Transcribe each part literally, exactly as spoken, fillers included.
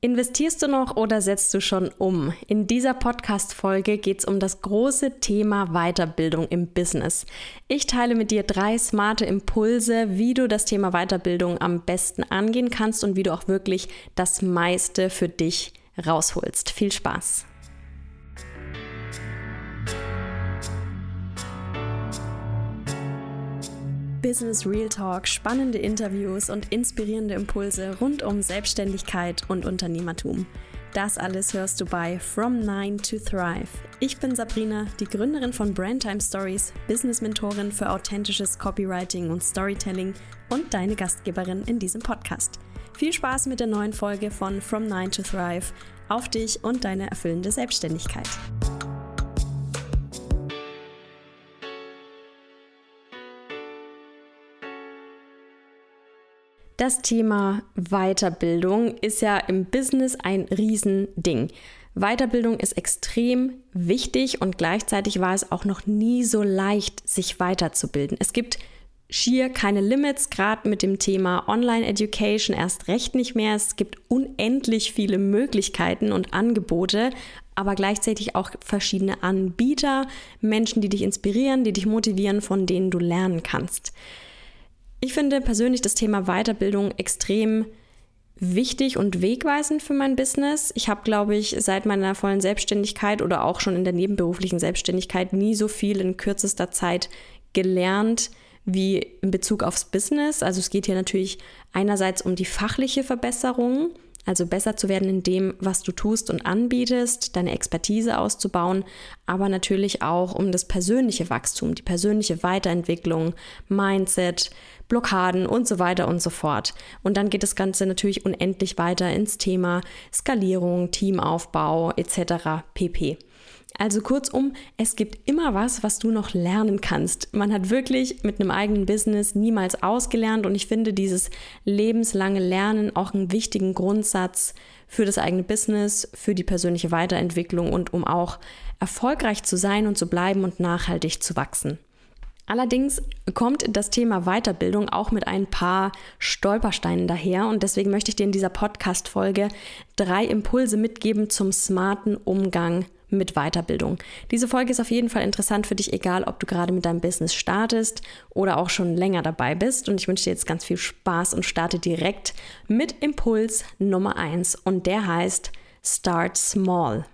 Investierst du noch oder setzt du schon um? In dieser Podcast-Folge geht es um das große Thema Weiterbildung im Business. Ich teile mit dir drei smarte Impulse, wie du das Thema Weiterbildung am besten angehen kannst und wie du auch wirklich das meiste für dich rausholst. Viel Spaß! Business Real Talk, spannende Interviews und inspirierende Impulse rund um Selbstständigkeit und Unternehmertum. Das alles hörst du bei From Nine to Thrive. Ich bin Sabrina, die Gründerin von Brandtime Stories, Business-Mentorin für authentisches Copywriting und Storytelling und deine Gastgeberin in diesem Podcast. Viel Spaß mit der neuen Folge von From Nine to Thrive. Auf dich und deine erfüllende Selbstständigkeit. Das Thema Weiterbildung ist ja im Business ein Riesending. Weiterbildung ist extrem wichtig und gleichzeitig war es auch noch nie so leicht, sich weiterzubilden. Es gibt schier keine Limits, gerade mit dem Thema Online-Education erst recht nicht mehr. Es gibt unendlich viele Möglichkeiten und Angebote, aber gleichzeitig auch verschiedene Anbieter, Menschen, die dich inspirieren, die dich motivieren, von denen du lernen kannst. Ich finde persönlich das Thema Weiterbildung extrem wichtig und wegweisend für mein Business. Ich habe, glaube ich, seit meiner vollen Selbstständigkeit oder auch schon in der nebenberuflichen Selbstständigkeit nie so viel in kürzester Zeit gelernt wie in Bezug aufs Business. Also es geht hier natürlich einerseits um die fachliche Verbesserung, also besser zu werden in dem, was du tust und anbietest, deine Expertise auszubauen, aber natürlich auch um das persönliche Wachstum, die persönliche Weiterentwicklung, Mindset, Blockaden und so weiter und so fort. Und dann geht das Ganze natürlich unendlich weiter ins Thema Skalierung, Teamaufbau et cetera pp. Also kurzum, es gibt immer was, was du noch lernen kannst. Man hat wirklich mit einem eigenen Business niemals ausgelernt und ich finde dieses lebenslange Lernen auch einen wichtigen Grundsatz für das eigene Business, für die persönliche Weiterentwicklung und um auch erfolgreich zu sein und zu bleiben und nachhaltig zu wachsen. Allerdings kommt das Thema Weiterbildung auch mit ein paar Stolpersteinen daher und deswegen möchte ich dir in dieser Podcast-Folge drei Impulse mitgeben zum smarten Umgang mit Weiterbildung. Diese Folge ist auf jeden Fall interessant für dich, egal ob du gerade mit deinem Business startest oder auch schon länger dabei bist. Und ich wünsche dir jetzt ganz viel Spaß und starte direkt mit Impuls Nummer eins und der heißt Start Small.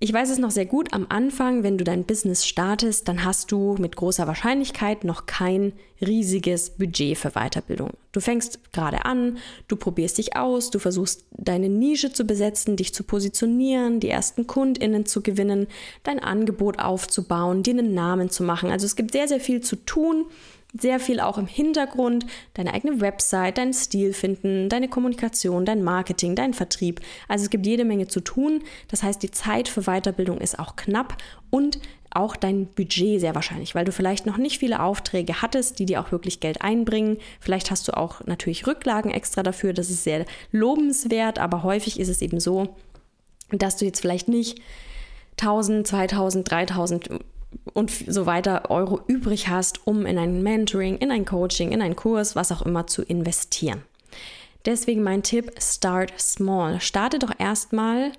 Ich weiß es noch sehr gut, am Anfang, wenn du dein Business startest, dann hast du mit großer Wahrscheinlichkeit noch kein riesiges Budget für Weiterbildung. Du fängst gerade an, du probierst dich aus, du versuchst deine Nische zu besetzen, dich zu positionieren, die ersten KundInnen zu gewinnen, dein Angebot aufzubauen, dir einen Namen zu machen. Also es gibt sehr, sehr viel zu tun. Sehr viel auch im Hintergrund, deine eigene Website, deinen Stil finden, deine Kommunikation, dein Marketing, dein Vertrieb. Also es gibt jede Menge zu tun. Das heißt, die Zeit für Weiterbildung ist auch knapp und auch dein Budget sehr wahrscheinlich, weil du vielleicht noch nicht viele Aufträge hattest, die dir auch wirklich Geld einbringen. Vielleicht hast du auch natürlich Rücklagen extra dafür. Das ist sehr lobenswert, aber häufig ist es eben so, dass du jetzt vielleicht nicht tausend, zweitausend, dreitausend und so weiter Euro übrig hast, um in ein Mentoring, in ein Coaching, in einen Kurs, was auch immer zu investieren. Deswegen mein Tipp, start small. Starte doch erstmal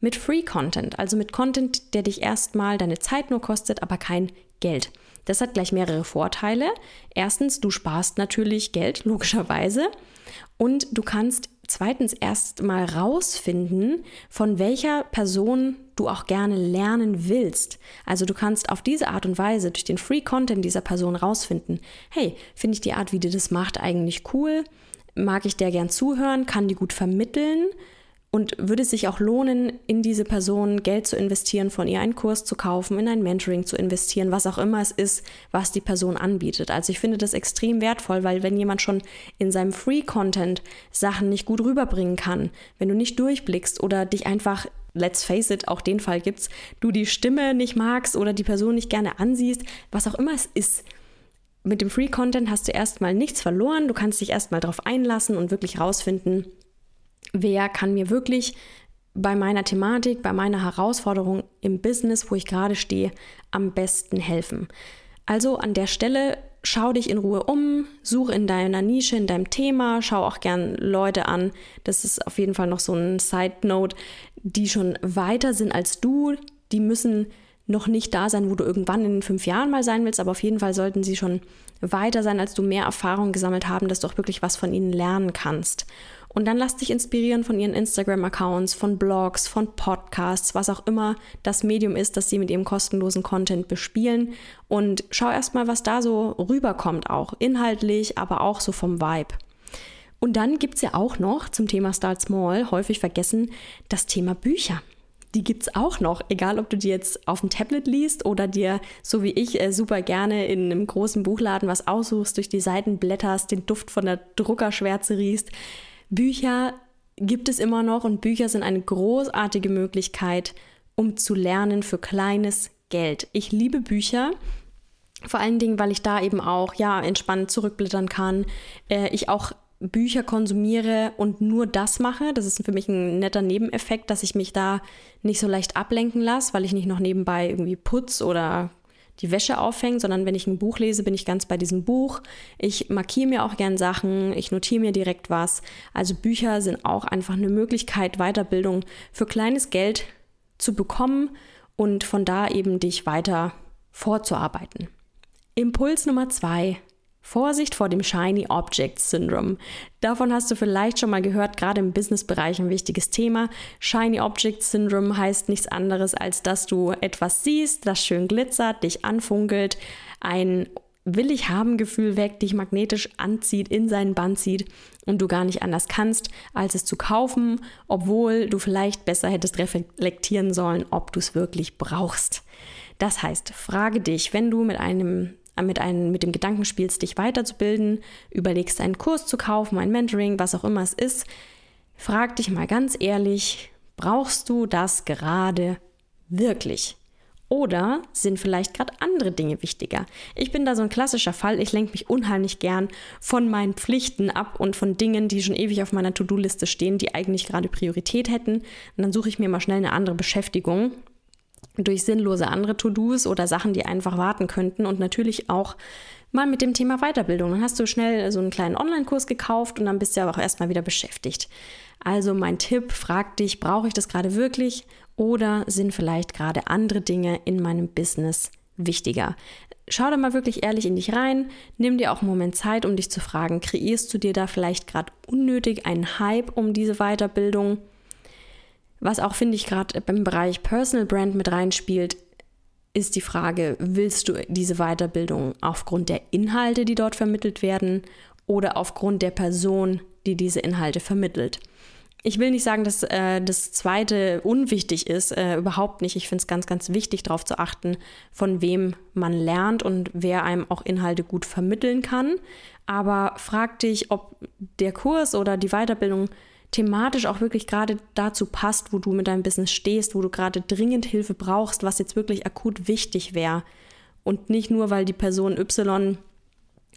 mit Free Content, also mit Content, der dich erstmal deine Zeit nur kostet, aber kein Geld. Das hat gleich mehrere Vorteile. Erstens, du sparst natürlich Geld, logischerweise. Und du kannst zweitens erst mal rausfinden, von welcher Person du auch gerne lernen willst. Also du kannst auf diese Art und Weise durch den Free Content dieser Person rausfinden, hey, finde ich die Art, wie die das macht, eigentlich cool? Mag ich der gern zuhören? Kann die gut vermitteln? Und würde es sich auch lohnen, in diese Person Geld zu investieren, von ihr einen Kurs zu kaufen, in ein Mentoring zu investieren, was auch immer es ist, was die Person anbietet. Also ich finde das extrem wertvoll, weil wenn jemand schon in seinem Free-Content Sachen nicht gut rüberbringen kann, wenn du nicht durchblickst oder dich einfach, let's face it, auch den Fall gibt's, du die Stimme nicht magst oder die Person nicht gerne ansiehst, was auch immer es ist. Mit dem Free-Content hast du erstmal nichts verloren, du kannst dich erstmal drauf einlassen und wirklich rausfinden, wer kann mir wirklich bei meiner Thematik, bei meiner Herausforderung im Business, wo ich gerade stehe, am besten helfen? Also an der Stelle schau dich in Ruhe um, such in deiner Nische, in deinem Thema, schau auch gern Leute an. Das ist auf jeden Fall noch so ein Side-Note, die schon weiter sind als du. Die müssen noch nicht da sein, wo du irgendwann in fünf Jahren mal sein willst, aber auf jeden Fall sollten sie schon weiter sein, als du, mehr Erfahrung gesammelt haben, dass du auch wirklich was von ihnen lernen kannst. Und dann lass dich inspirieren von ihren Instagram-Accounts, von Blogs, von Podcasts, was auch immer das Medium ist, das sie mit ihrem kostenlosen Content bespielen. Und schau erstmal, was da so rüberkommt, auch inhaltlich, aber auch so vom Vibe. Und dann gibt's ja auch noch zum Thema Start Small, häufig vergessen, das Thema Bücher. Die gibt's auch noch, egal ob du die jetzt auf dem Tablet liest oder dir, so wie ich, super gerne in einem großen Buchladen was aussuchst, durch die Seiten blätterst, den Duft von der Druckerschwärze riechst. Bücher gibt es immer noch und Bücher sind eine großartige Möglichkeit, um zu lernen für kleines Geld. Ich liebe Bücher, vor allen Dingen, weil ich da eben auch ja entspannt zurückblättern kann. Äh, ich auch Bücher konsumiere und nur das mache. Das ist für mich ein netter Nebeneffekt, dass ich mich da nicht so leicht ablenken lasse, weil ich nicht noch nebenbei irgendwie putz oder die Wäsche aufhängen, sondern wenn ich ein Buch lese, bin ich ganz bei diesem Buch. Ich markiere mir auch gern Sachen, ich notiere mir direkt was. Also Bücher sind auch einfach eine Möglichkeit, Weiterbildung für kleines Geld zu bekommen und von da eben dich weiter vorzuarbeiten. Impuls Nummer zwei. Vorsicht vor dem Shiny Object Syndrome. Davon hast du vielleicht schon mal gehört, gerade im Business-Bereich ein wichtiges Thema. Shiny Object Syndrome heißt nichts anderes, als dass du etwas siehst, das schön glitzert, dich anfunkelt, ein Will-ich-haben-Gefühl weckt, dich magnetisch anzieht, in seinen Bann zieht und du gar nicht anders kannst, als es zu kaufen, obwohl du vielleicht besser hättest reflektieren sollen, ob du es wirklich brauchst. Das heißt, frage dich, wenn du mit einem Mit, einem, mit dem Gedanken spielst, dich weiterzubilden, überlegst, einen Kurs zu kaufen, ein Mentoring, was auch immer es ist, frag dich mal ganz ehrlich, brauchst du das gerade wirklich? Oder sind vielleicht gerade andere Dinge wichtiger? Ich bin da so ein klassischer Fall, ich lenke mich unheimlich gern von meinen Pflichten ab und von Dingen, die schon ewig auf meiner To-Do-Liste stehen, die eigentlich gerade Priorität hätten. Und dann suche ich mir mal schnell eine andere Beschäftigung durch sinnlose andere To-Dos oder Sachen, die einfach warten könnten, und natürlich auch mal mit dem Thema Weiterbildung. Dann hast du schnell so einen kleinen Online-Kurs gekauft und dann bist du aber auch erstmal wieder beschäftigt. Also mein Tipp, frag dich, brauche ich das gerade wirklich oder sind vielleicht gerade andere Dinge in meinem Business wichtiger? Schau da mal wirklich ehrlich in dich rein, nimm dir auch einen Moment Zeit, um dich zu fragen, kreierst du dir da vielleicht gerade unnötig einen Hype um diese Weiterbildung? Was auch, finde ich, gerade beim Bereich Personal Brand mit reinspielt, ist die Frage, willst du diese Weiterbildung aufgrund der Inhalte, die dort vermittelt werden, oder aufgrund der Person, die diese Inhalte vermittelt? Ich will nicht sagen, dass äh, das Zweite unwichtig ist, äh, überhaupt nicht. Ich finde es ganz, ganz wichtig, darauf zu achten, von wem man lernt und wer einem auch Inhalte gut vermitteln kann. Aber frag dich, ob der Kurs oder die Weiterbildung thematisch auch wirklich gerade dazu passt, wo du mit deinem Business stehst, wo du gerade dringend Hilfe brauchst, was jetzt wirklich akut wichtig wäre. Und nicht nur, weil die Person Y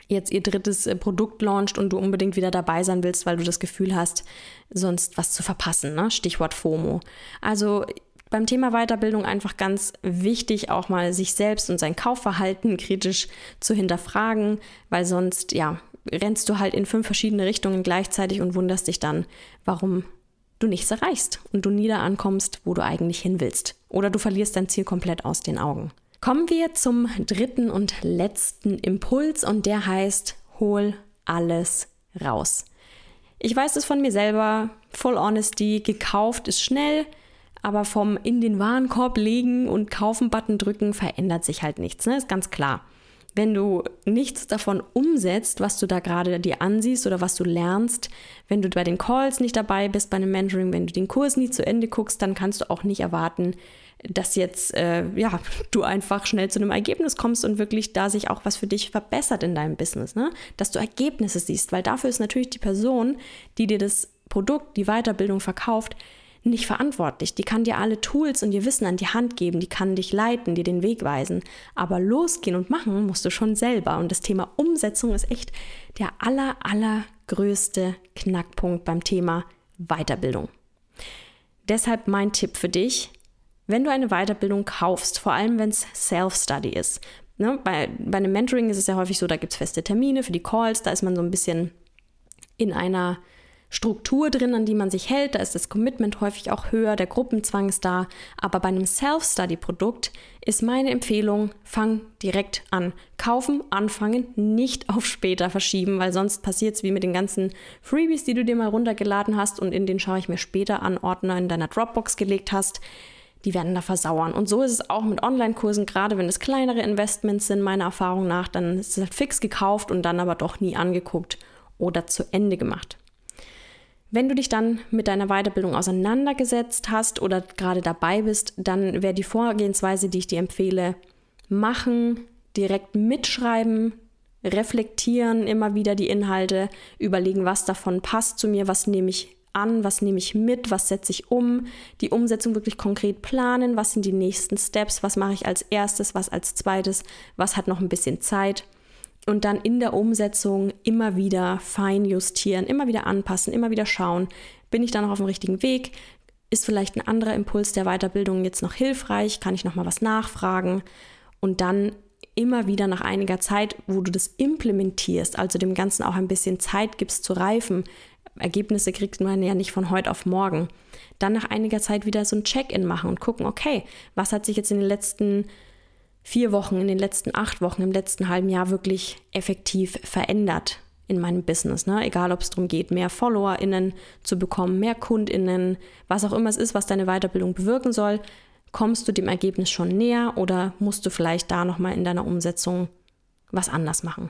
jetzt ihr drittes Produkt launcht und du unbedingt wieder dabei sein willst, weil du das Gefühl hast, sonst was zu verpassen, ne? Stichwort FOMO. Also beim Thema Weiterbildung einfach ganz wichtig, auch mal sich selbst und sein Kaufverhalten kritisch zu hinterfragen, weil sonst, ja, rennst du halt in fünf verschiedene Richtungen gleichzeitig und wunderst dich dann, warum du nichts erreichst und du nie da ankommst, wo du eigentlich hin willst. Oder du verlierst dein Ziel komplett aus den Augen. Kommen wir zum dritten und letzten Impuls und der heißt, hol alles raus. Ich weiß es von mir selber, full honesty, gekauft ist schnell, aber vom in den Warenkorb legen und kaufen-Button drücken verändert sich halt nichts, ne? Ist ganz klar. Wenn du nichts davon umsetzt, was du da gerade dir ansiehst oder was du lernst, wenn du bei den Calls nicht dabei bist, bei einem Mentoring, wenn du den Kurs nie zu Ende guckst, dann kannst du auch nicht erwarten, dass jetzt äh, ja, du einfach schnell zu einem Ergebnis kommst und wirklich da sich auch was für dich verbessert in deinem Business, ne? Dass du Ergebnisse siehst, weil dafür ist natürlich die Person, die dir das Produkt, die Weiterbildung verkauft, nicht verantwortlich. Die kann dir alle Tools und ihr Wissen an die Hand geben, die kann dich leiten, dir den Weg weisen, aber losgehen und machen musst du schon selber und das Thema Umsetzung ist echt der aller, allergrößte Knackpunkt beim Thema Weiterbildung. Deshalb mein Tipp für dich, wenn du eine Weiterbildung kaufst, vor allem wenn es Self-Study ist, Ne? Bei, bei einem Mentoring ist es ja häufig so, da gibt es feste Termine für die Calls, da ist man so ein bisschen in einer Struktur drin, an die man sich hält, da ist das Commitment häufig auch höher, der Gruppenzwang ist da, aber bei einem Self-Study-Produkt ist meine Empfehlung, fang direkt an. Kaufen, anfangen, nicht auf später verschieben, weil sonst passiert es wie mit den ganzen Freebies, die du dir mal runtergeladen hast und in den schaue ich mir später an Ordner in deiner Dropbox gelegt hast, die werden da versauern. Und so ist es auch mit Online-Kursen, gerade wenn es kleinere Investments sind, meiner Erfahrung nach, dann ist es halt fix gekauft und dann aber doch nie angeguckt oder zu Ende gemacht. Wenn du dich dann mit deiner Weiterbildung auseinandergesetzt hast oder gerade dabei bist, dann wäre die Vorgehensweise, die ich dir empfehle, machen, direkt mitschreiben, reflektieren immer wieder die Inhalte, überlegen, was davon passt zu mir, was nehme ich an, was nehme ich mit, was setze ich um, die Umsetzung wirklich konkret planen, was sind die nächsten Steps, was mache ich als erstes, was als zweites, was hat noch ein bisschen Zeit. Und dann in der Umsetzung immer wieder fein justieren, immer wieder anpassen, immer wieder schauen, bin ich da noch auf dem richtigen Weg? Ist vielleicht ein anderer Impuls der Weiterbildung jetzt noch hilfreich? Kann ich nochmal was nachfragen? Und dann immer wieder nach einiger Zeit, wo du das implementierst, also dem Ganzen auch ein bisschen Zeit gibst zu reifen. Ergebnisse kriegt man ja nicht von heute auf morgen. Dann nach einiger Zeit wieder so ein Check-in machen und gucken, okay, was hat sich jetzt in den letzten vier Wochen, in den letzten acht Wochen, im letzten halben Jahr wirklich effektiv verändert in meinem Business. Ne? Egal, ob es darum geht, mehr FollowerInnen zu bekommen, mehr KundInnen, was auch immer es ist, was deine Weiterbildung bewirken soll, kommst du dem Ergebnis schon näher oder musst du vielleicht da nochmal in deiner Umsetzung was anders machen?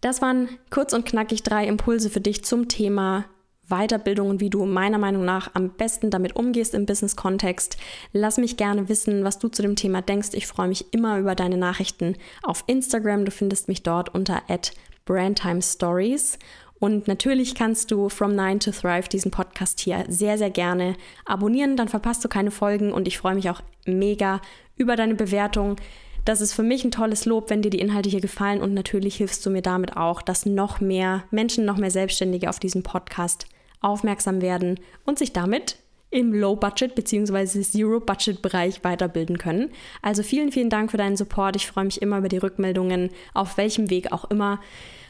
Das waren kurz und knackig drei Impulse für dich zum Thema Weiterbildung und wie du meiner Meinung nach am besten damit umgehst im Business-Kontext. Lass mich gerne wissen, was du zu dem Thema denkst. Ich freue mich immer über deine Nachrichten auf Instagram. Du findest mich dort unter at Brandtime Stories. Und natürlich kannst du From Nine to Thrive, diesen Podcast hier, sehr, sehr gerne abonnieren. Dann verpasst du keine Folgen und ich freue mich auch mega über deine Bewertung. Das ist für mich ein tolles Lob, wenn dir die Inhalte hier gefallen und natürlich hilfst du mir damit auch, dass noch mehr Menschen, noch mehr Selbstständige auf diesen Podcast aufmerksam werden und sich damit im Low-Budget bzw. Zero-Budget-Bereich weiterbilden können. Also vielen, vielen Dank für deinen Support. Ich freue mich immer über die Rückmeldungen, auf welchem Weg auch immer.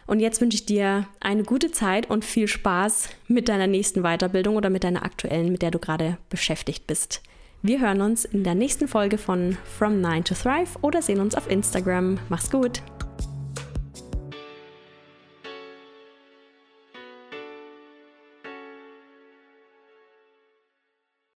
Und jetzt wünsche ich dir eine gute Zeit und viel Spaß mit deiner nächsten Weiterbildung oder mit deiner aktuellen, mit der du gerade beschäftigt bist. Wir hören uns in der nächsten Folge von From Nine to Thrive oder sehen uns auf Instagram. Mach's gut!